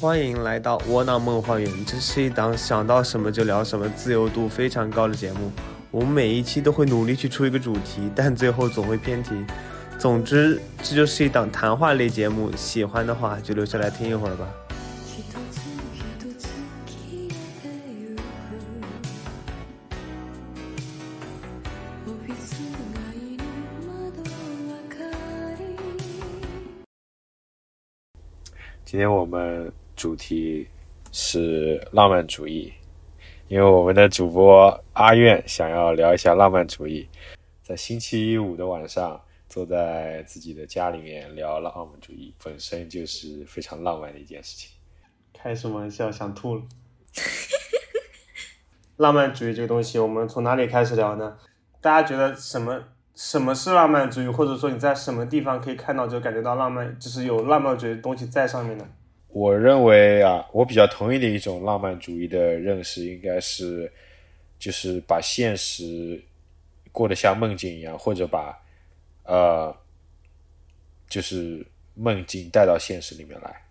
欢迎来到窝囊梦幻园，这是一档想到什么就聊什么，自由度非常高的节目。我们每一期都会努力去出一个主题，但最后总会偏题。总之，这就是一档谈话类节目，喜欢的话就留下来听一会儿吧。今天我们主题是浪漫主义，因为我们的主播阿苑想要聊一下浪漫主义，在星期五的晚上坐在自己的家里面聊浪漫主义，本身就是非常浪漫的一件事情。开什么玩笑，想吐了。浪漫主义这个东西，我们从哪里开始聊呢？大家觉得什么是浪漫主义，或者说你在什么地方可以看到就感觉到浪漫，就是有浪漫主义的东西在上面呢？我认为啊，我比较同意的一种浪漫主义的认识应该是，就是把现实过得像梦境一样，或者把就是梦境带到现实里面来，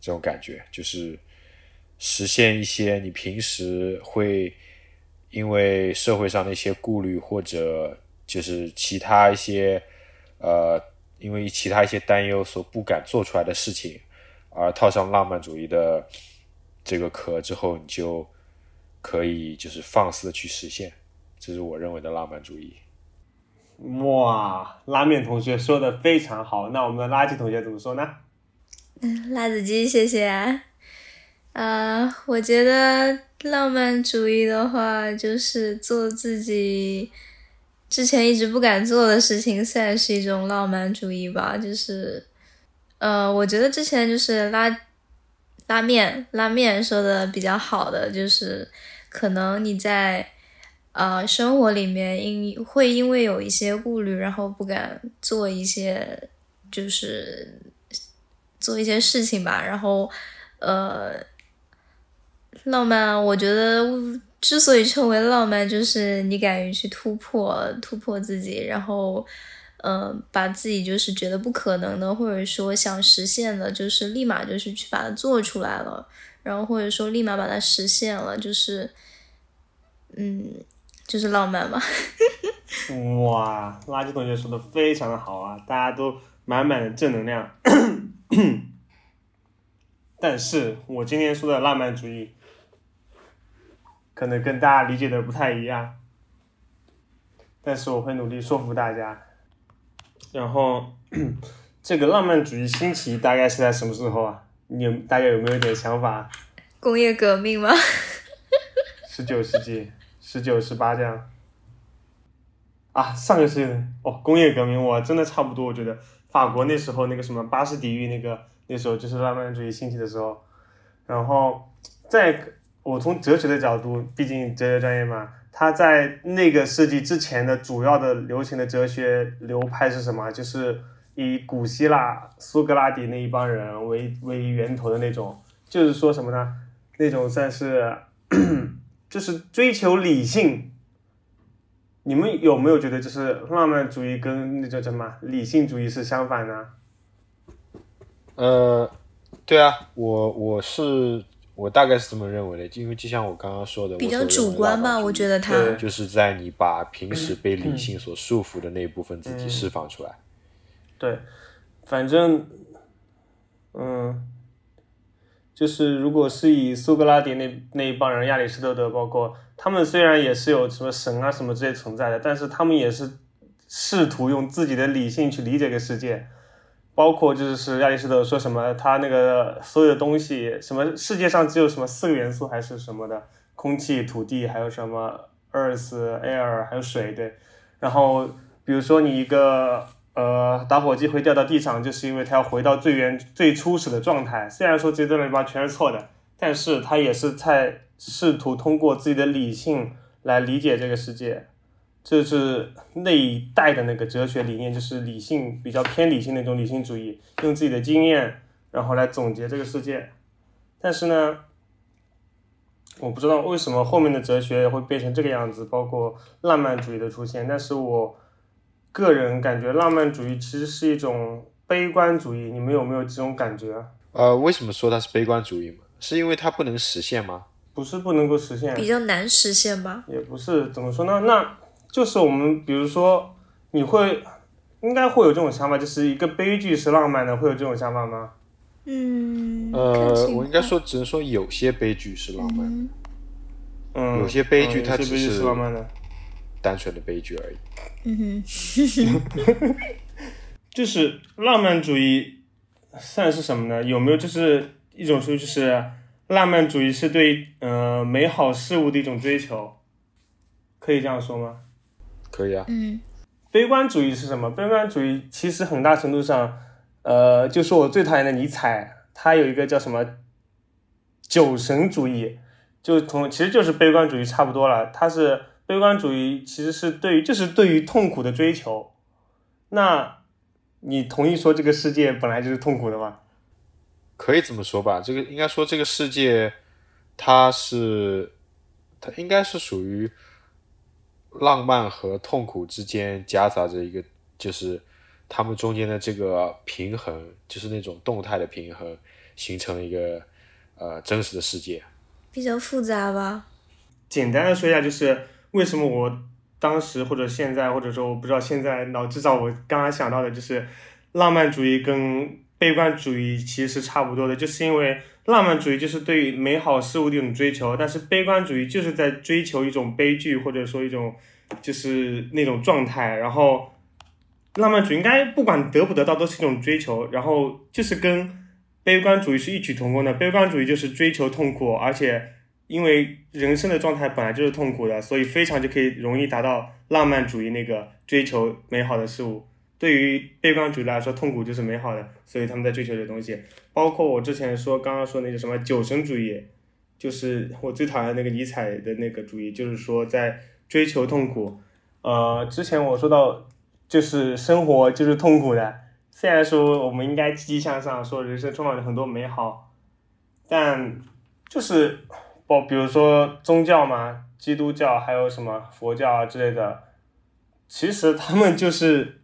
这种感觉就是实现一些你平时会因为社会上的一些顾虑，或者就是其他一些因为其他一些担忧所不敢做出来的事情，而套上浪漫主义的这个壳之后，你就可以就是放肆的去实现，这是我认为的浪漫主义。哇，拉面同学说的非常好，那我们的垃圾同学怎么说呢？辣子鸡，谢谢啊。我觉得浪漫主义的话，就是做自己之前一直不敢做的事情，算是一种浪漫主义吧。就是我觉得之前就是拉面说的比较好的，就是可能你在生活里面因为有一些顾虑，然后不敢做一些就是做一些事情吧。然后浪漫，我觉得之所以称为浪漫，就是你敢于去突破自己，然后把自己就是觉得不可能的，或者说想实现的，就是立马就是去把它做出来了，然后或者说立马把它实现了，就是就是浪漫嘛。哇，垃圾同学说的非常的好啊，大家都满满的正能量。但是我今天说的浪漫主义可能跟大家理解的不太一样，但是我会努力说服大家。然后这个浪漫主义兴起大概是在什么时候啊？大家有没有点想法？工业革命吗？19世纪，19、18这样啊，上个世纪哦，工业革命我真的差不多。我觉得法国那时候那个什么巴士底狱那时候就是浪漫主义兴起的时候。然后在我从哲学的角度，毕竟哲学专业嘛，它在那个世纪之前的主要的流行的哲学流派是什么？就是以古希腊苏格拉底那一帮人为源头的那种，就是说什么呢？那种算是就是追求理性。你们有没有觉得就是浪漫主义跟那叫什么理性主义是相反呢？对啊，我大概是这么认为的，因为就像我刚刚说的，比较主观吧。我觉得它就是在你把平时被理性所束缚的那部分自己释放出来。对，反正就是如果是以苏格拉底那一帮人，亚里士多德包括他们，虽然也是有什么神啊什么之类存在的，但是他们也是试图用自己的理性去理解这个世界。包括就是亚里士多德说什么，他那个所有的东西，什么世界上只有什么4个元素还是什么的，空气、土地，还有什么 earth air 还有水。对，然后比如说你一个打火机会掉到地上，就是因为它要回到最初始的状态。虽然说这段里边全是错的，但是他也是在试图通过自己的理性来理解这个世界。这是那一代的那个哲学理念，就是理性，比较偏理性的那种理性主义，用自己的经验然后来总结这个世界。但是呢，我不知道为什么后面的哲学会变成这个样子，包括浪漫主义的出现。但是我个人感觉浪漫主义其实是一种悲观主义，你们有没有这种感觉？为什么说它是悲观主义嘛？是因为它不能实现吗？不是不能够实现，比较难实现吧？也不是，怎么说呢？那就是我们比如说，你会应该会有这种想法，就是一个悲剧是浪漫的，会有这种想法吗？嗯，我应该说只能说有些悲剧是浪漫的，嗯，有些悲剧它只是浪漫的，单纯的悲剧而已。嗯哼，就是浪漫主义算是什么呢？有没有就是一种说就是？浪漫主义是对美好事物的一种追求，可以这样说吗？可以啊。嗯，悲观主义是什么？悲观主义其实很大程度上，就是我最讨厌的尼采，他有一个叫什么酒神主义，其实就是悲观主义差不多了。它是悲观主义，其实是对于痛苦的追求。那你同意说这个世界本来就是痛苦的吗？可以这么说吧，这个应该说这个世界，它应该是属于浪漫和痛苦之间夹杂着一个，就是他们中间的这个平衡，就是那种动态的平衡，形成了一个真实的世界。比较复杂吧。简单的说一下，就是为什么我当时或者现在，或者说我不知道现在脑至少我刚刚想到的就是浪漫主义跟悲观主义其实是差不多的，就是因为浪漫主义就是对于美好事物的一种追求，但是悲观主义就是在追求一种悲剧，或者说一种就是那种状态。然后浪漫主义应该不管得不得到都是一种追求，然后就是跟悲观主义是异曲同工的。悲观主义就是追求痛苦，而且因为人生的状态本来就是痛苦的，所以非常就可以容易达到浪漫主义那个追求美好的事物。对于悲观主义来说，痛苦就是美好的，所以他们在追求这东西。包括我之前刚刚说那个什么酒神主义，就是我最讨厌那个尼采的那个主义，就是说在追求痛苦。之前我说到，就是生活就是痛苦的。虽然说我们应该积极向上，说人生充满了很多美好，但就是比如说宗教嘛，基督教还有什么佛教啊之类的，其实他们就是。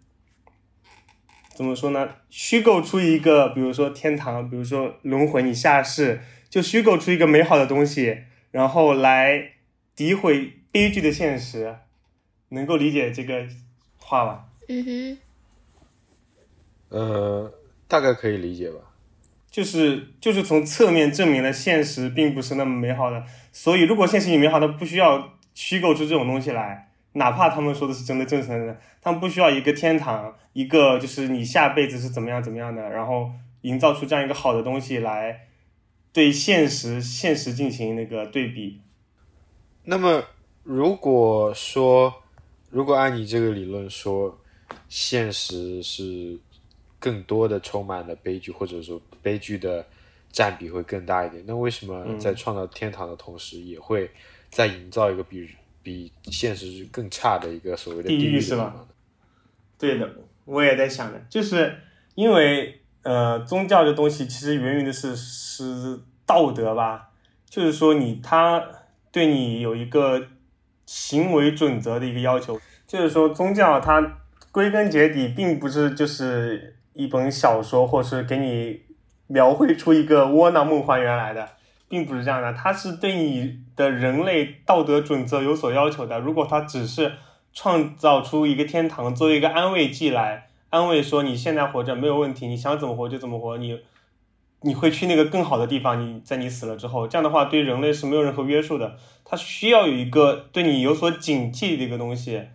怎么说呢？虚构出一个，比如说天堂，比如说轮回，你下世就虚构出一个美好的东西，然后来诋毁悲剧的现实，能够理解这个话吧？嗯哼，大概可以理解吧。就是从侧面证明了现实并不是那么美好的，所以如果现实也美好的，不需要虚构出这种东西来。哪怕他们说的是真的正常的，他们不需要一个天堂，一个就是你下辈子是怎么样怎么样的，然后营造出这样一个好的东西来对现实进行那个对比。那么如果按你这个理论说，现实是更多的充满了悲剧，或者说悲剧的占比会更大一点，那为什么在创造天堂的同时，也会在营造一个比现实更差的一个所谓的地狱是吧？对的，我也在想的，就是因为宗教这东西其实源于的是道德吧，就是说他对你有一个行为准则的一个要求，就是说宗教它归根结底并不是就是一本小说，或是给你描绘出一个窝囊梦幻园来的。并不是这样的，它是对你的人类道德准则有所要求的。如果它只是创造出一个天堂作为一个安慰剂来安慰说你现在活着没有问题，你想怎么活就怎么活，你会去那个更好的地方，你在你死了之后，这样的话对人类是没有任何约束的。它需要有一个对你有所警惕的一个东西，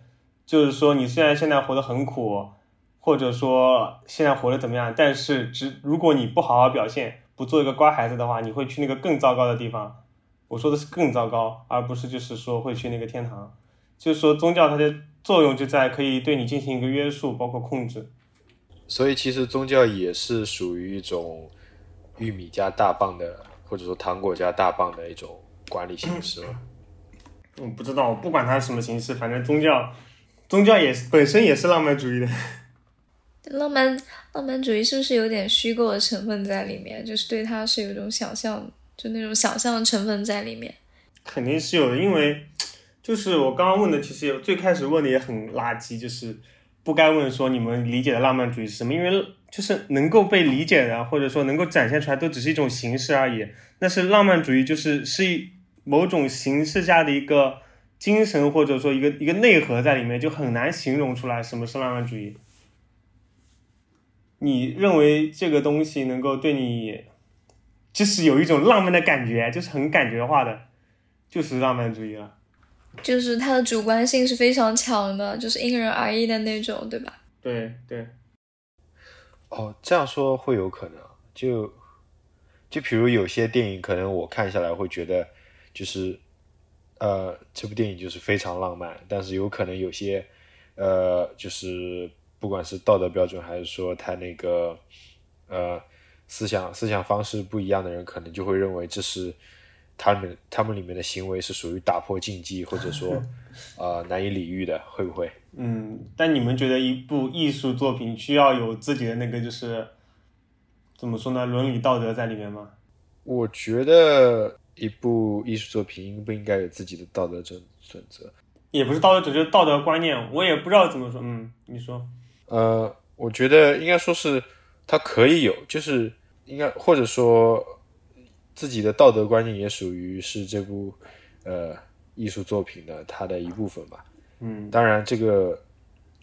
就是说你虽然现在活得很苦，或者说现在活得怎么样，但是如果你不好好表现，不做一个乖孩子的话，你会去那个更糟糕的地方。我说的是更糟糕，而不是就是说会去那个天堂。就是说宗教它的作用就在可以对你进行一个约束，包括控制。所以其实宗教也是属于一种玉米加大棒的，或者说糖果加大棒的一种管理形式吗？我不知道，我不管它是什么形式，反正宗教也本身也是浪漫主义的。浪漫主义是不是有点虚构的成分在里面？就是对它是有一种想象，就那种想象的成分在里面。肯定是有的，因为就是我刚刚问的，其实最开始问的也很垃圾，就是不该问说你们理解的浪漫主义是什么，因为就是能够被理解的，或者说能够展现出来，都只是一种形式而已。但是浪漫主义就是某种形式下的一个精神，或者说一个内核在里面，就很难形容出来什么是浪漫主义。你认为这个东西能够对你就是有一种浪漫的感觉，就是很感觉化的，就是浪漫主义了。就是它的主观性是非常强的，就是因人而异的那种，对吧？对对。哦，这样说会有可能，就比如有些电影，可能我看下来会觉得，就是这部电影就是非常浪漫，但是有可能有些就是不管是道德标准还是说他那个思想方式不一样的人，可能就会认为这是他们里面的行为是属于打破禁忌，或者说难以理喻的，会不会？嗯，但你们觉得一部艺术作品需要有自己的那个就是怎么说呢，伦理道德在里面吗？我觉得一部艺术作品应不应该有自己的道德准则，也不是道德准则，就是道德观念，我也不知道怎么说。嗯，你说。我觉得应该说是它可以有，就是应该或者说自己的道德观念也属于是这部艺术作品的它的一部分吧。嗯，当然这个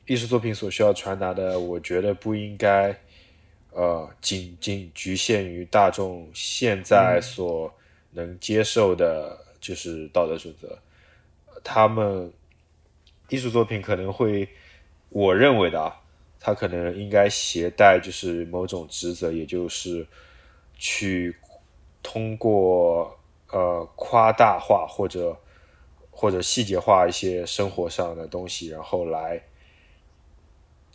艺术作品所需要传达的，我觉得不应该仅局限于大众现在所能接受的就是道德准则。他们艺术作品可能会，我认为的啊，它可能应该携带就是某种职责，也就是去通过夸大化或者细节化一些生活上的东西，然后来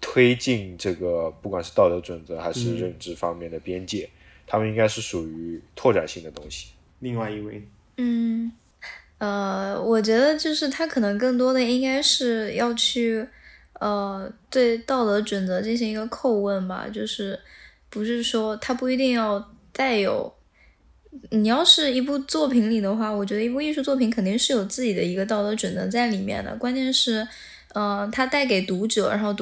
推进这个不管是道德准则还是认知方面的边界，他们应该是属于拓展性的东西。另外一位，我觉得就是他可能更多的应该是要去对道德准则进行一个叩问吧，就是不是说他不一定要带有。你要是一部作品里的话，我觉得一部艺术作品肯定是有自己的一个道德准则在里面的，关键是它带给读者，然后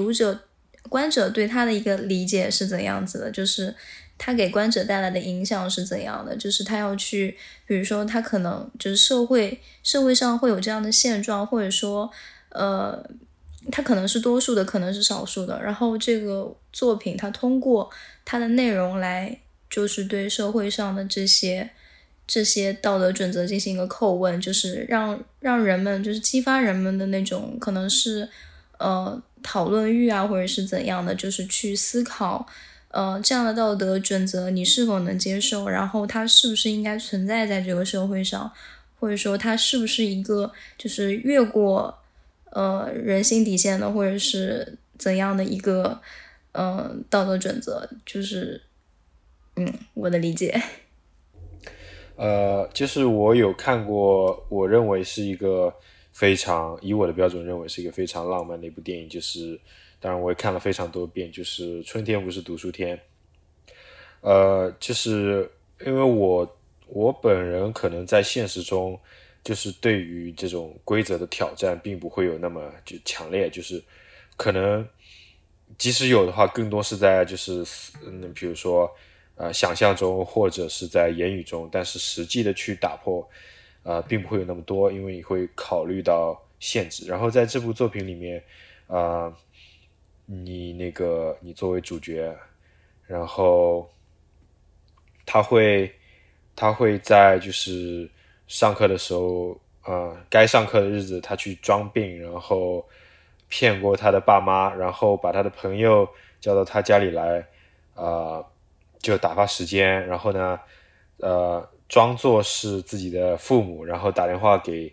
观者对它的一个理解是怎样子的，就是它给观者带来的影响是怎样的，就是它要去，比如说它可能就是社会上会有这样的现状，或者说它可能是多数的，可能是少数的，然后这个作品它通过它的内容来就是对社会上的这些道德准则进行一个叩问，就是让人们，就是激发人们的那种可能是讨论欲啊，或者是怎样的，就是去思考这样的道德准则你是否能接受，然后它是不是应该存在在这个社会上，或者说它是不是一个就是越过人性底线的，或者是怎样的一个道德准则，就是。我的理解，就是我有看过，我认为是一个非常，以我的标准认为是一个非常浪漫的一部电影，就是当然我也看了非常多遍，就是《春天不是读书天》。就是因为我本人可能在现实中，就是对于这种规则的挑战，并不会有那么就强烈，就是可能即使有的话，更多是在就是比如说。想象中或者是在言语中，但是实际的去打破并不会有那么多，因为你会考虑到限制。然后在这部作品里面你作为主角，然后他会在就是上课的时候该上课的日子他去装病，然后骗过他的爸妈，然后把他的朋友叫到他家里来就打发时间，然后呢装作是自己的父母，然后打电话给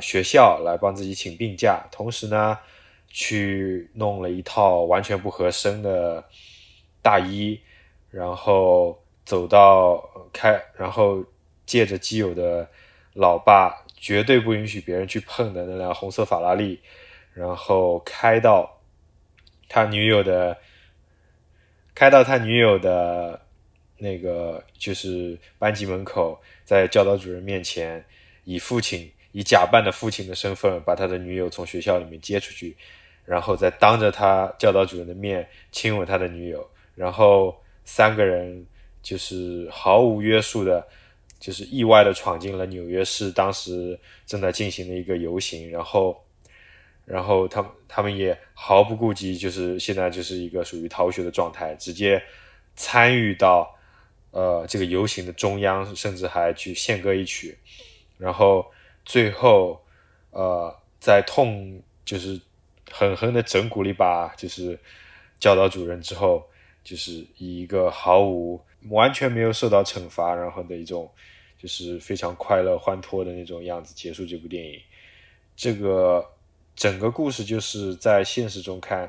学校来帮自己请病假，同时呢去弄了一套完全不合身的大衣，然后走到然后借着基友的老爸绝对不允许别人去碰的那辆红色法拉利，然后开到他女友的那个就是班级门口，在教导主任面前以假扮的父亲的身份把他的女友从学校里面接出去，然后再当着他教导主任的面亲吻他的女友，然后三个人就是毫无约束的就是意外的闯进了纽约市当时正在进行的一个游行，然后他们也毫不顾及，就是现在就是一个属于逃学的状态，直接参与到这个游行的中央，甚至还去献歌一曲，然后最后在就是狠狠的整蛊了一把就是教导主任之后，就是以一个完全没有受到惩罚，然后的一种就是非常快乐欢脱的那种样子结束这部电影。这个整个故事就是在现实中看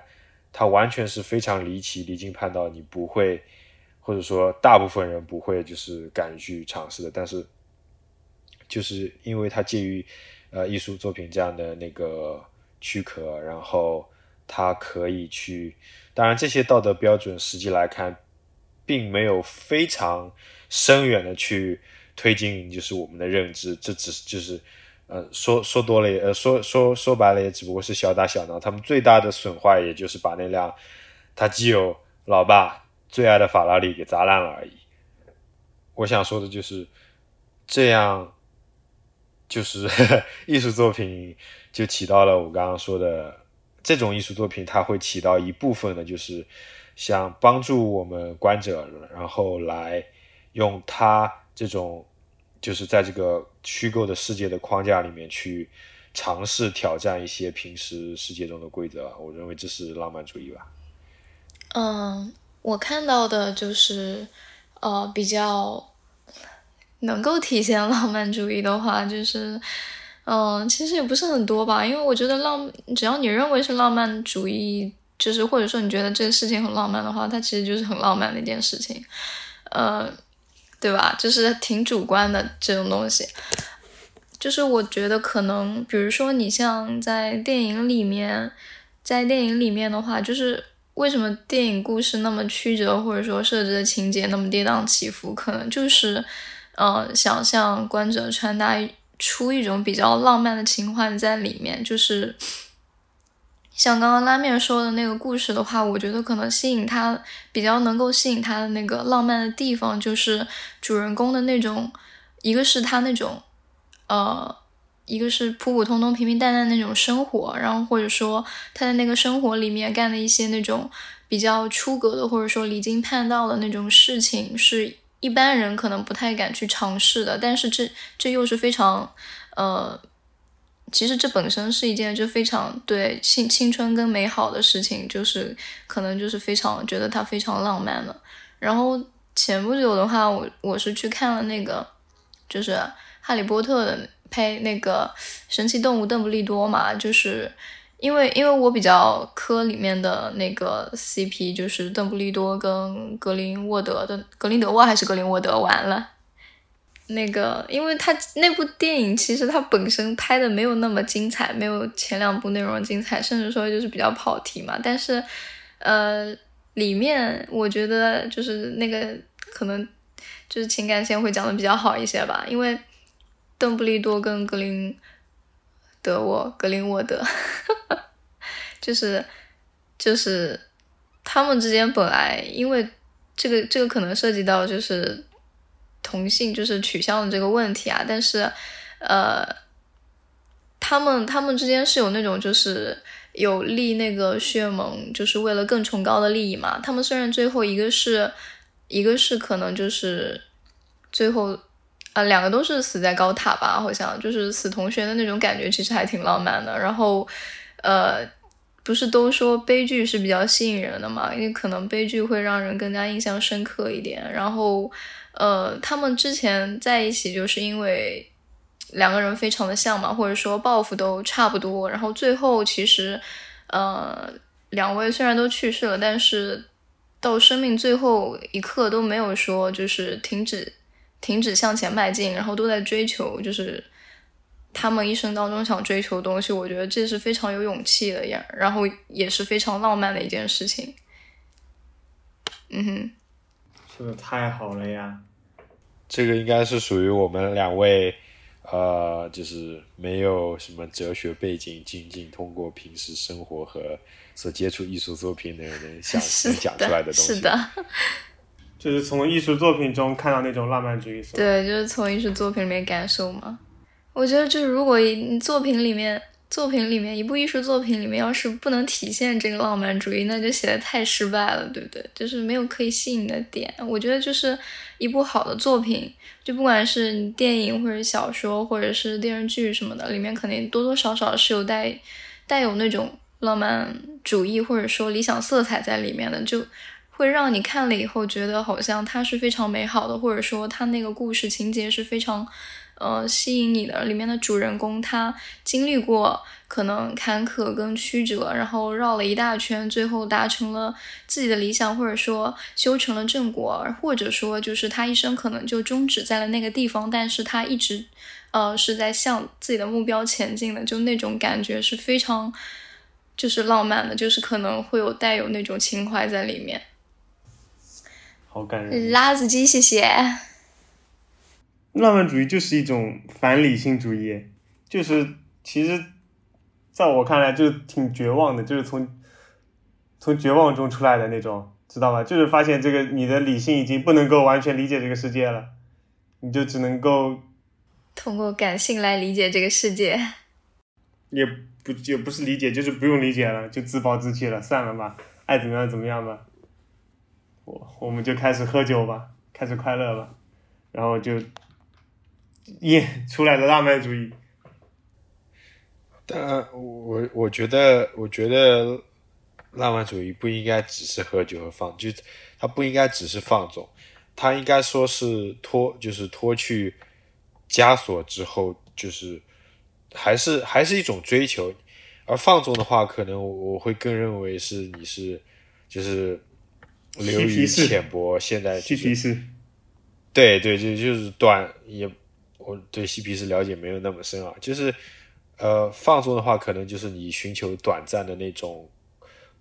它完全是非常离奇离经叛道，你不会或者说大部分人不会就是敢于去尝试的，但是就是因为它介于艺术作品这样的那个躯壳，然后它可以去，当然这些道德标准实际来看并没有非常深远的去推进就是我们的认知，这只是就是说白了也只不过是小打小闹，他们最大的损坏也就是把那辆他基友老爸最爱的法拉利给砸烂了而已。我想说的就是这样，就是艺术作品就起到了我刚刚说的，这种艺术作品它会起到一部分的就是想帮助我们观者，然后来用它这种就是在这个虚构的世界的框架里面去尝试挑战一些平时世界中的规则，我认为这是浪漫主义吧。我看到的就是比较能够体现浪漫主义的话，就是其实也不是很多吧，因为我觉得只要你认为是浪漫主义，就是或者说你觉得这个事情很浪漫的话，它其实就是很浪漫的一件事情，对吧，就是挺主观的这种东西。就是我觉得可能比如说你像在电影里面的话，就是为什么电影故事那么曲折，或者说设置的情节那么跌宕起伏，可能就是想向观者传达出一种比较浪漫的情怀在里面。就是像刚刚拉面说的那个故事的话，我觉得可能比较能够吸引他的那个浪漫的地方，就是主人公的那种，一个是他那种一个是普普通通平平淡淡那种生活，然后或者说他在那个生活里面干的一些那种比较出格的或者说离经叛道的那种事情，是一般人可能不太敢去尝试的，但是这又是非常其实这本身是一件就非常对青春跟美好的事情，就是可能就是非常觉得它非常浪漫的。然后前不久的话，我是去看了那个就是哈利波特的配那个神奇动物邓布利多嘛，就是因为我比较磕里面的那个 CP， 就是邓布利多跟格林德沃还是格林沃德，完了那个，因为他那部电影其实他本身拍的没有那么精彩，没有前两部内容精彩，甚至说就是比较跑题嘛。但是里面我觉得就是那个可能就是情感线会讲的比较好一些吧，因为邓布利多跟格林沃德就是他们之间本来因为这个可能涉及到就是同性就是取向的这个问题啊，但是他们之间是有那种就是有利那个血盟，就是为了更崇高的利益嘛。他们虽然最后一个是可能就是最后两个都是死在高塔吧，好像就是死同学的那种感觉，其实还挺浪漫的。然后不是都说悲剧是比较吸引人的嘛，因为可能悲剧会让人更加印象深刻一点。然后他们之前在一起就是因为两个人非常的像嘛，或者说抱负都差不多，然后最后其实两位虽然都去世了，但是到生命最后一刻都没有说就是停止向前迈进，然后都在追求就是他们一生当中想追求的东西，我觉得这是非常有勇气的呀，然后也是非常浪漫的一件事情。说的太好了呀，这个应该是属于我们两位就是没有什么哲学背景，仅仅通过平时生活和所接触艺术作品的人想出来的东西。是的，就是从艺术作品中看到那种浪漫主义。对，就是从艺术作品里面感受嘛。我觉得就是如果作品里面一部艺术作品里面要是不能体现这个浪漫主义，那就写得太失败了，对不对？就是没有可以吸引的点。我觉得就是一部好的作品，就不管是电影或者小说或者是电视剧什么的，里面肯定多多少少是有带有那种浪漫主义或者说理想色彩在里面的，就会让你看了以后觉得好像它是非常美好的，或者说它那个故事情节是非常吸引你的，里面的主人公他经历过可能坎坷跟曲折，然后绕了一大圈，最后达成了自己的理想，或者说修成了正果，或者说就是他一生可能就终止在了那个地方，但是他一直是在向自己的目标前进的，就那种感觉是非常就是浪漫的，就是可能会有带有那种情怀在里面。好感人，辣子鸡，谢谢。浪漫主义就是一种反理性主义，就是其实在我看来就是挺绝望的，就是从绝望中出来的那种，知道吧？就是发现这个你的理性已经不能够完全理解这个世界了，你就只能够通过感性来理解这个世界，也不是理解，就是不用理解了，就自暴自弃了，算了吧，爱怎么样怎么样吧，我们就开始喝酒吧，开始快乐吧，然后就出来的浪漫主义。但我觉得浪漫主义不应该只是喝酒和放，就它不应该只是放纵，它应该说是脱去枷锁之后，就是还是一种追求。而放纵的话，可能我会更认为是你是就是流于浅薄，现在嬉皮士。对对，就是短也。我对嬉皮士了解没有那么深啊，就是放纵的话可能就是你寻求短暂的那种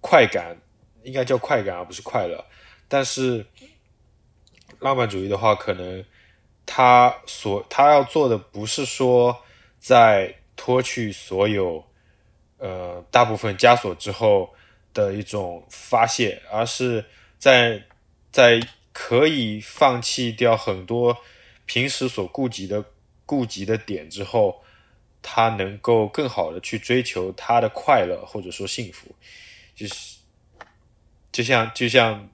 快感，应该叫快感而不是快乐。但是浪漫主义的话，可能他要做的不是说在脱去所有大部分枷锁之后的一种发泄，而是在可以放弃掉很多平时所顾及的点之后，他能够更好的去追求他的快乐或者说幸福。就是就像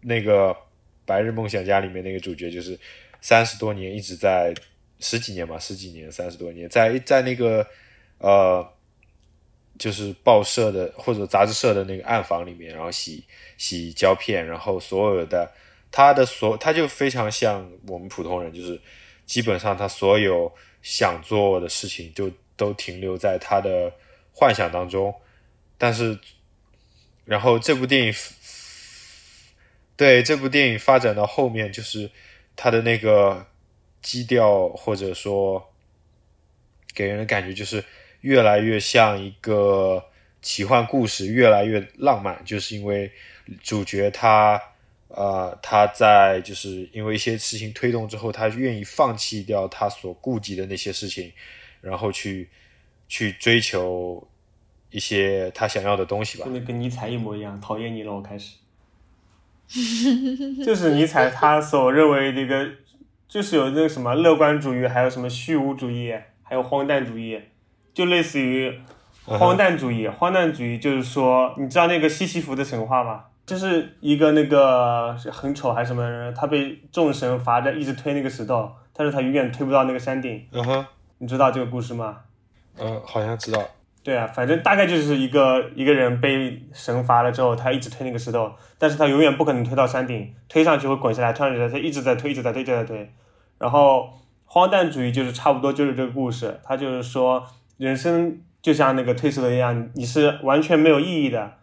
那个白日梦想家里面那个主角，就是30多年一直在30多年在那个就是报社的或者杂志社的那个暗房里面，然后洗胶片，然后所有的他就非常像我们普通人，就是基本上他所有想做的事情就都停留在他的幻想当中。但是然后这部电影发展到后面，就是他的那个基调或者说给人的感觉就是越来越像一个奇幻故事，越来越浪漫，就是因为主角他在就是因为一些事情推动之后，他愿意放弃掉他所顾及的那些事情，然后去追求一些他想要的东西吧。真的跟尼采一模一样，讨厌你了我开始。就是尼采他所认为这个就是有这个什么乐观主义，还有什么虚无主义，还有荒诞主义，就类似于荒诞主义。荒诞主义就是说，你知道那个西西弗的神话吗？就是一个那个很丑还是什么人，他被众神罚着一直推那个石头，但是他永远推不到那个山顶。你知道这个故事吗？好像知道。对啊，反正大概就是一个人被神罚了之后，他一直推那个石头，但是他永远不可能推到山顶，推上去会滚下来，推上去他一直在推。然后荒诞主义就是差不多就是这个故事，他就是说人生就像那个推石头一样，你是完全没有意义的，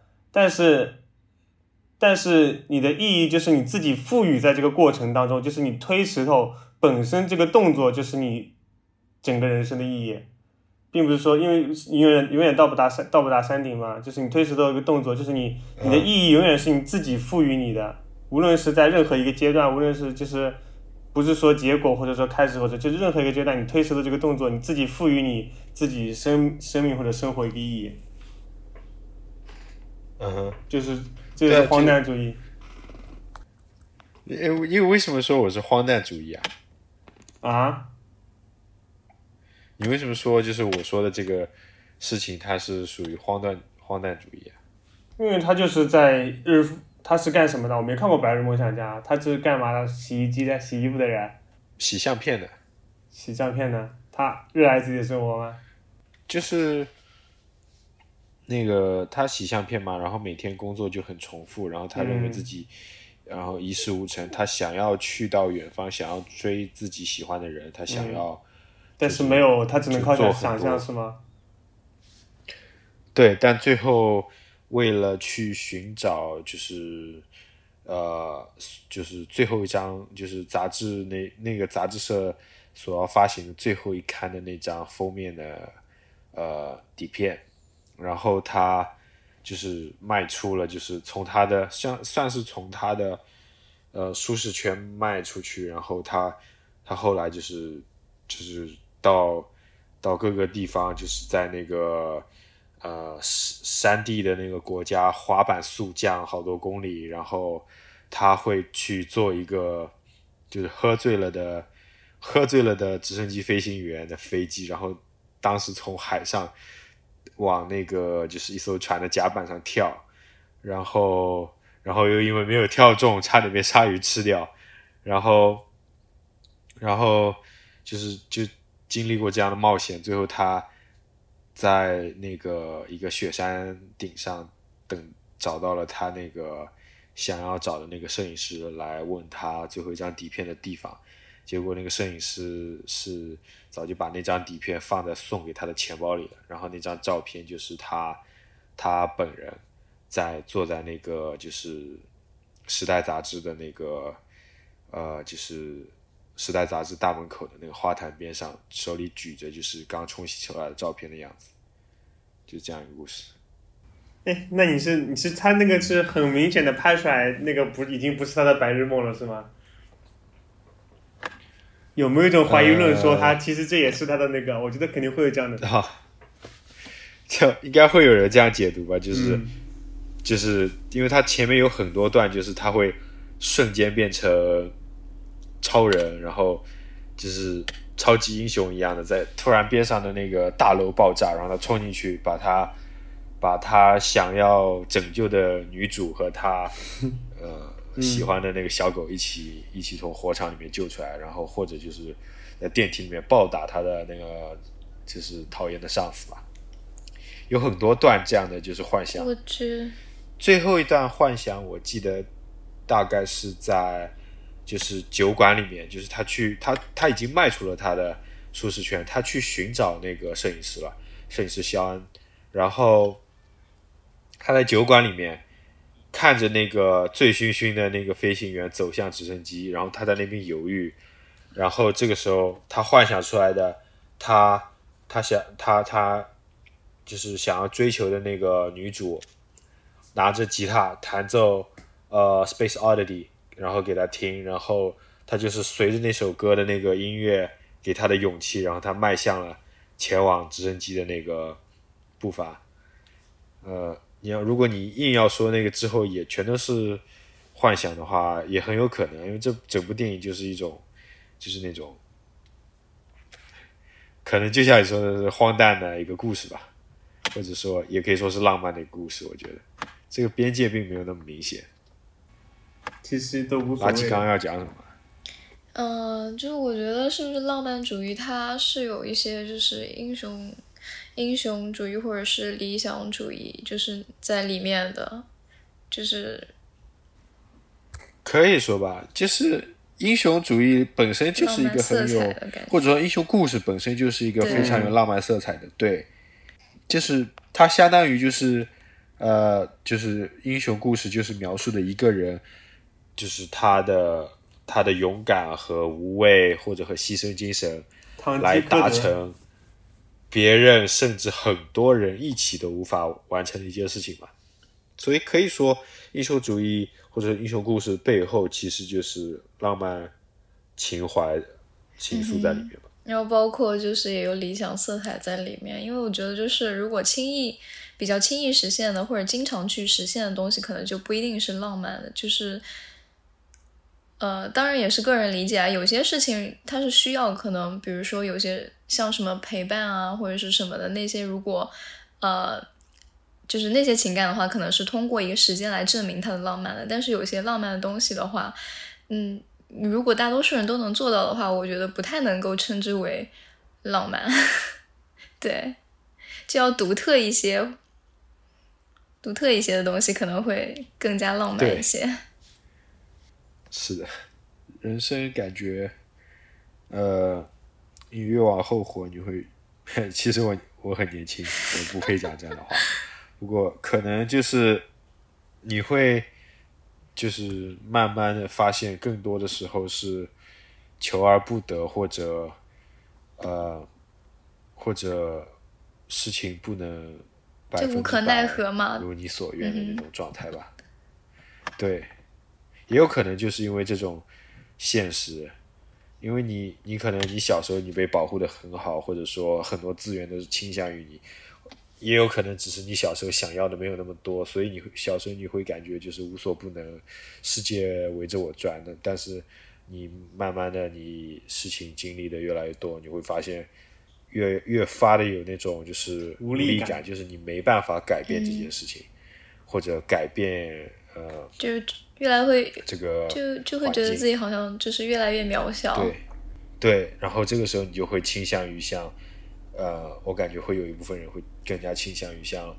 但是你的意义就是你自己赋予在这个过程当中，就是你推石头本身这个动作就是你整个人生的意义，并不是说因为永远到不达山顶嘛，就是你推石头一个动作，就是你的意义永远是你自己赋予你的，无论是在任何一个阶段，无论是就是不是说结果或者说开始或者就是任何一个阶段，你推石头这个动作你自己赋予你自己生命或者生活一个意义。嗯哼，就是这是荒诞主义。因为为什么说我是荒诞主义啊？啊？你为什么说就是我说的这个事情，它是属于荒诞主义啊？因为它就是在他是干什么的？我没看过《白日梦想家》，他是干嘛的？洗衣机的，洗衣服的人，洗相片的，洗相片的。他热爱自己的生活吗？就是那个他洗相片嘛，然后每天工作就很重复，然后他认为自己，然后一事无成。他想要去到远方，想要追自己喜欢的人，他想要，但是没有，他只能靠想象，是吗？对，但最后。为了去寻找，就是最后一张，就是杂志那个杂志社所要发行的最后一刊的那张封面的底片，然后他就是迈出了，就是从他的算是从他的舒适圈迈出去，然后他后来就是到各个地方，就是在那个。山地的那个国家滑板速降好多公里，然后他会去做一个就是喝醉了的直升机飞行员的飞机，然后当时从海上往那个就是一艘船的甲板上跳，然后又因为没有跳中差点被鲨鱼吃掉，然后就经历过这样的冒险，最后他在那个一个雪山顶上找到了他那个想要找的那个摄影师，来问他最后一张底片的地方，结果那个摄影师是早就把那张底片放在送给他的钱包里了，然后那张照片就是他本人坐在那个就是时代杂志的那个就是时代杂志大门口的那个花坛边上，手里举着就是刚冲洗出来的照片的样子，就这样一个故事。哎，那你是他那个是很明显的拍出来，那个已经不是他的白日梦了，是吗？有没有一种怀疑论说他其实这也是他的那个？我觉得肯定会有这样的啊，就应该会有人这样解读吧，就是因为他前面有很多段，就是他会瞬间变成。超人，然后就是超级英雄一样的，在突然边上的那个大楼爆炸，然后他冲进去，把他想要拯救的女主和他喜欢的那个小狗一起从火场里面救出来，然后或者就是在电梯里面暴打他的那个就是讨厌的上司吧。有很多段这样的就是幻想。我知。最后一段幻想我记得大概是在。就是酒馆里面，就是他已经迈出了他的舒适圈，他去寻找那个摄影师了，摄影师肖恩。然后他在酒馆里面看着那个醉醺醺的那个飞行员走向直升机，然后他在那边犹豫。然后这个时候他幻想出来的他就是想要追求的那个女主拿着吉他弹奏Space Oddity。然后给他听，然后他就是随着那首歌的那个音乐给他的勇气，然后他迈向了前往直升机的那个步伐。如果你硬要说那个之后也全都是幻想的话，也很有可能，因为这整部电影就是一种，就是那种可能就像你说的是荒诞的一个故事吧，或者说也可以说是浪漫的一个故事。我觉得这个边界并没有那么明显。其实都无所谓。垃圾刚要讲什么？就是我觉得是不是浪漫主义，它是有一些就是英雄主义或者是理想主义，就是在里面的，就是可以说吧，就是英雄主义本身就是一个很有，或者说英雄故事本身就是一个非常有浪漫色彩的，对，就是它相当于就是就是英雄故事就是描述的一个人。就是他的勇敢和无畏，或者和牺牲精神，来达成别人甚至很多人一起都无法完成的一件事情嘛。所以可以说，英雄主义或者英雄故事背后其实就是浪漫情怀情愫在里面吧。然后包括就是也有理想色彩在里面，因为我觉得就是如果轻易比较轻易实现的或者经常去实现的东西可能就不一定是浪漫的，就是当然也是个人理解啊，有些事情它是需要可能比如说有些像什么陪伴啊或者是什么的那些，如果就是那些情感的话可能是通过一个时间来证明它的浪漫的，但是有些浪漫的东西的话如果大多数人都能做到的话，我觉得不太能够称之为浪漫对，就要独特一些的东西可能会更加浪漫一些。是的，人生感觉你越往后活你会其实我很年轻，我不配讲这样的话不过可能就是你会就是慢慢的发现更多的时候是求而不得，或者事情不能就无可奈何嘛，如你所愿的那种状态吧。对，也有可能就是因为这种现实，因为你可能你小时候你被保护的很好，或者说很多资源都是倾向于你，也有可能只是你小时候想要的没有那么多，所以你小时候你会感觉就是无所不能，世界围着我转的。但是你慢慢的你事情经历的越来越多，你会发现越发的有那种就是无力感，就是你没办法改变这件事情，或者改变就越来会这个就会觉得自己好像就是越来越渺小。对，然后这个时候你就会倾向于像我感觉会有一部分人会更加倾向于像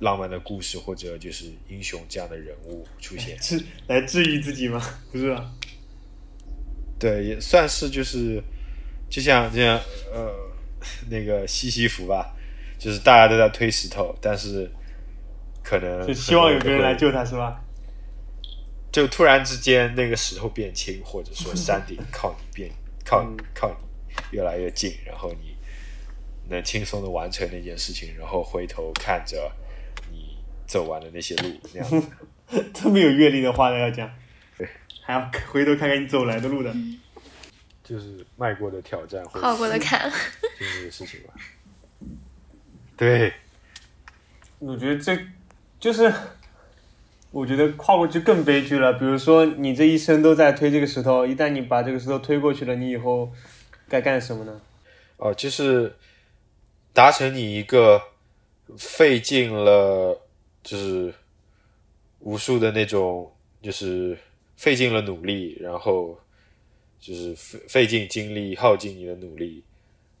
浪漫的故事或者就是英雄这样的人物出现来治愈自己吗？不是吧？对，也算是就是就像那个西西弗吧，就是大家都在推石头，但是可能就希望有个人来救他是吧？就突然之间那个石头变轻，或者说山顶靠你越来越近，然后你能轻松的完成那件事情，然后回头看着你走完的那些路那样子这么有阅历的话呢要讲，对，还要回头看看你走来的路的就是迈过的挑战或者跨过的坎就是这个事情吧对，我觉得这就是我觉得跨过去更悲剧了，比如说你这一生都在推这个石头，一旦你把这个石头推过去了，你以后该干什么呢？就是达成你一个费尽了就是无数的那种就是费尽了努力，然后就是费尽精力耗尽你的努力，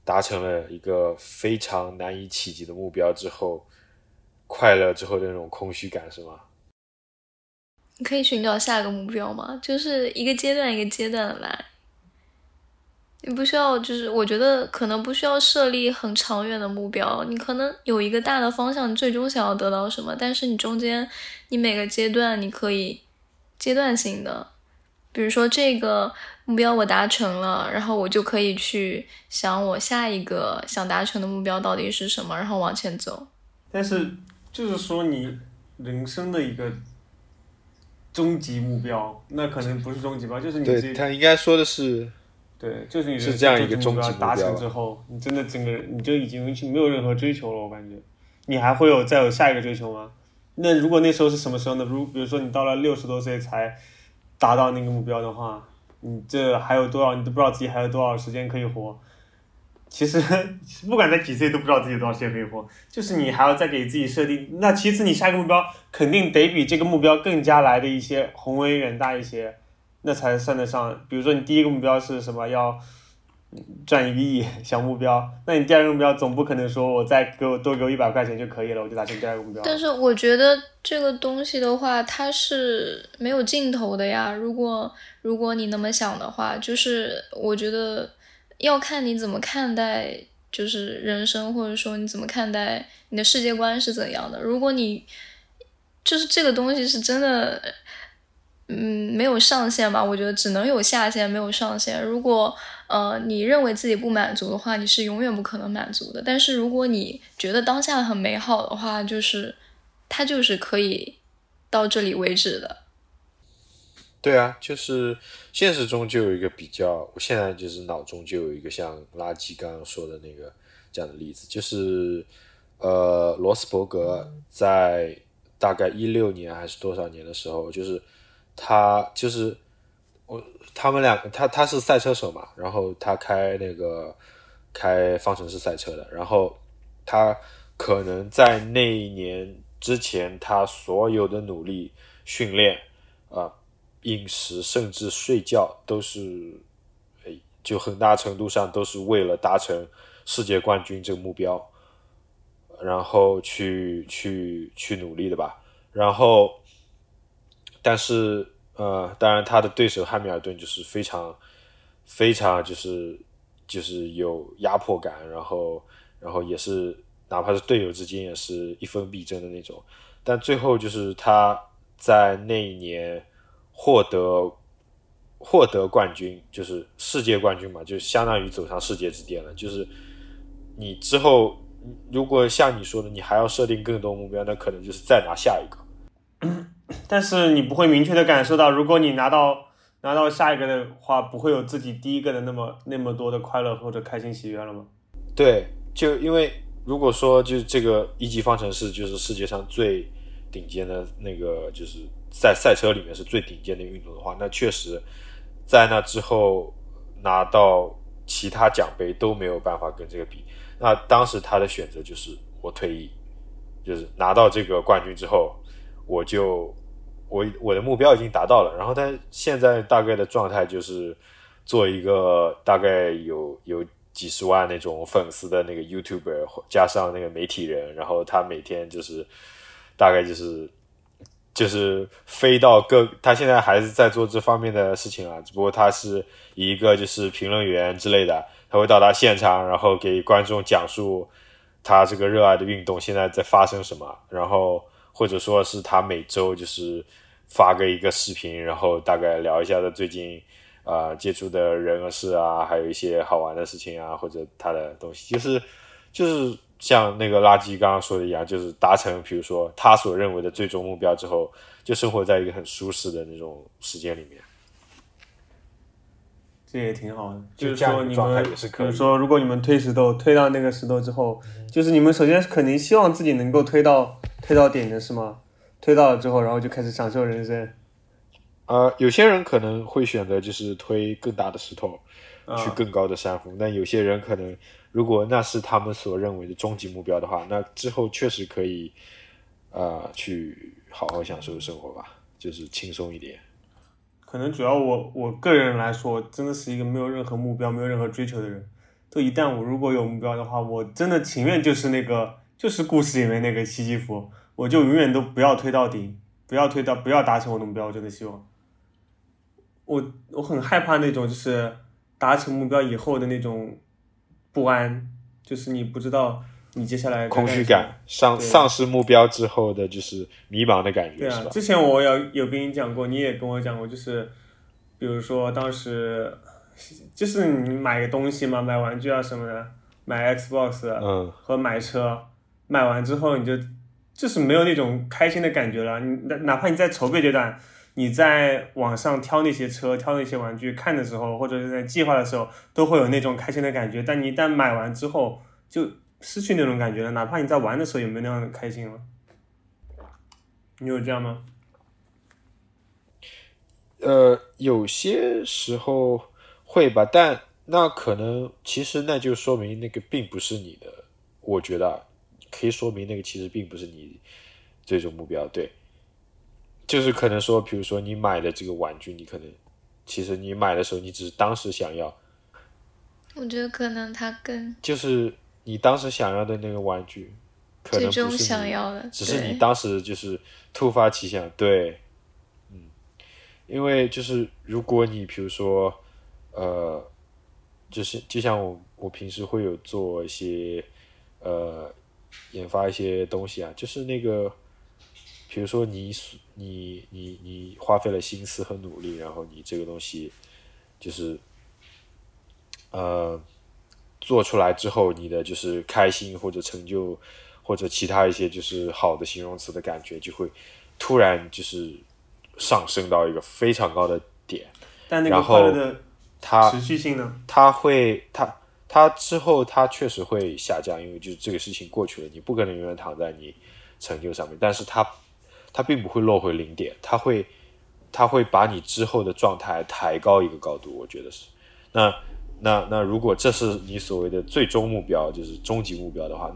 达成了一个非常难以企及的目标之后，快乐之后的那种空虚感是吗？你可以寻找下一个目标吗？就是一个阶段一个阶段来，你不需要就是我觉得可能不需要设立很长远的目标，你可能有一个大的方向，你最终想要得到什么，但是你中间你每个阶段你可以阶段性的，比如说这个目标我达成了，然后我就可以去想我下一个想达成的目标到底是什么，然后往前走。但是就是说你人生的一个终极目标，那可能不是终极吧，就是你对他应该说的是，对，就是你是这样一个终极目标达成之后，你真的整个人你就已经没有任何追求了，我感觉你还会再有下一个追求吗？那如果那时候是什么时候呢？比如说你到了60多岁才达到那个目标的话，你这还有多少，你都不知道自己还有多少时间可以活。其实不管在几岁都不知道自己有多少时间可以活，就是你还要再给自己设定，那其次你下一个目标肯定得比这个目标更加来的一些宏伟远大一些，那才算得上。比如说你第一个目标是什么，要赚1亿小目标，那你第二个目标总不可能说我再多给我100块钱就可以了，我就达成第二个目标。但是我觉得这个东西的话它是没有尽头的呀，如果你那么想的话，就是我觉得要看你怎么看待就是人生，或者说你怎么看待你的世界观是怎样的。如果你就是这个东西是真的没有上限吧，我觉得只能有下限没有上限。如果你认为自己不满足的话，你是永远不可能满足的。但是如果你觉得当下很美好的话，就是它就是可以到这里为止的。对啊，就是现实中就有一个比较，我现在就是脑中就有一个像垃圾刚刚说的那个这样的例子，就是罗斯伯格在大概16年还是多少年的时候，就是他就是他们两个，他是赛车手嘛，然后他开方程式赛车的，然后他可能在那一年之前，他所有的努力、训练、饮食甚至睡觉都是，就很大程度上都是为了达成世界冠军这个目标，然后去努力的吧。然后，但是当然他的对手汉密尔顿就是非常非常就是有压迫感，然后也是哪怕是队友之间也是一分必争的那种。但最后就是他在那一年获得冠军，就是世界冠军嘛，就相当于走上世界之巅了。就是你之后如果像你说的，你还要设定更多目标，那可能就是再拿下一个。但是你不会明确的感受到，如果你拿到下一个的话，不会有自己第一个的那么多的快乐或者开心喜悦了吗？对，就因为如果说就这个一级方程式就是世界上最顶尖的那个，就是在赛车里面是最顶尖的运动的话，那确实。在那之后拿到其他奖杯都没有办法跟这个比，那当时他的选择就是我退役，就是拿到这个冠军之后，我的目标已经达到了，然后但现在大概的状态就是做一个大概有几十万那种粉丝的那个 YouTuber 加上那个媒体人，然后他每天就是大概就是飞到各，他现在还是在做这方面的事情啊，只不过他是一个就是评论员之类的，他会到达现场，然后给观众讲述他这个热爱的运动现在在发生什么，然后或者说是他每周就是发个一个视频，然后大概聊一下他最近接触的人和事啊，还有一些好玩的事情啊，或者他的东西，就是像那个垃圾刚刚说的一样，就是达成比如说他所认为的最终目标之后，就生活在一个很舒适的那种时间里面，这也挺好的。就是说你们比如说如果你们推石头推到那个石头之后，就是你们首先肯定希望自己能够推到点的是吗？推到了之后然后就开始享受人生。有些人可能会选择就是推更大的石头去更高的山峰，但有些人可能如果那是他们所认为的终极目标的话，那之后确实可以去好好享受生活吧，就是轻松一点。可能主要我个人来说，真的是一个没有任何目标没有任何追求的人，就一旦我如果有目标的话，我真的情愿就是那个就是故事里面那个西西弗，我就永远都不要推到底，不要达成我的目标。我真的希望我很害怕那种就是达成目标以后的那种不安，就是你不知道你接下来空虚感，丧失目标之后的就是迷茫的感觉。对啊，是吧？之前我有跟你讲过，你也跟我讲过，就是比如说当时就是你买个东西嘛，买玩具啊什么的，买 Xbox 和买车，买完之后你就是没有那种开心的感觉了。你哪怕你在筹备阶段，你在网上挑那些车挑那些玩具看的时候，或者是在计划的时候都会有那种开心的感觉，但你一旦买完之后就失去那种感觉了，哪怕你在玩的时候也没那样的开心了。你有这样吗？有些时候会吧，但那可能其实那就说明那个并不是你的，我觉得可以说明那个其实并不是你最终目标。对，就是可能说比如说你买的这个玩具，你可能其实你买的时候你只是当时想要，我觉得可能它跟就是你当时想要的那个玩具可能不是你最终想要的，只是你当时就是突发奇想。对，因为就是如果你比如说就是就像我平时会有做一些研发一些东西啊，就是那个比如说你花费了心思和努力，然后你这个东西就是做出来之后，你的就是开心或者成就或者其他一些就是好的形容词的感觉就会突然就是上升到一个非常高的点。但那个快乐的持续性呢，它会它它之后它确实会下降，因为就是这个事情过去了，你不可能永远躺在你成就上面，但是它并不会落回零点，它会把你之后的状态抬高一个高度，我觉得是。那如果这是你所谓的最终目标，就是终极目标的话，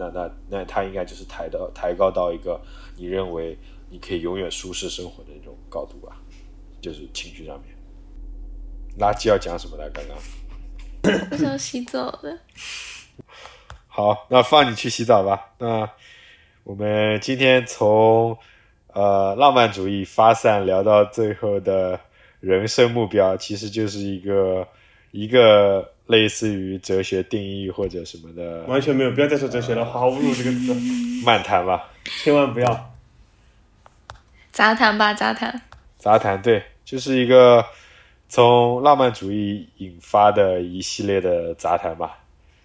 那它应该就是抬高到一个你认为你可以永远舒适生活的那种高度吧，就是情绪上面。垃圾要讲什么来？刚刚我想洗澡了。好，那放你去洗澡吧。那我们今天从浪漫主义发散聊到最后的人生目标，其实就是一个类似于哲学定义或者什么的，完全没有，不要再说哲学了，好好侮辱这个词，漫谈吧，千万不要，杂谈吧，杂谈，对，就是一个从浪漫主义引发的一系列的杂谈吧，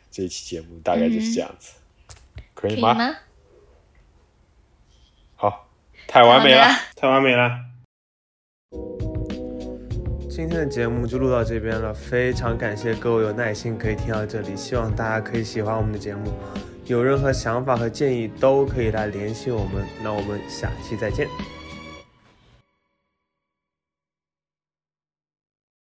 这一期节目大概就是这样子，可以吗？好，太完美了。今天的节目就录到这边了，非常感谢各位有耐心可以听到这里，希望大家可以喜欢我们的节目，有任何想法和建议都可以来联系我们，那我们下期再见。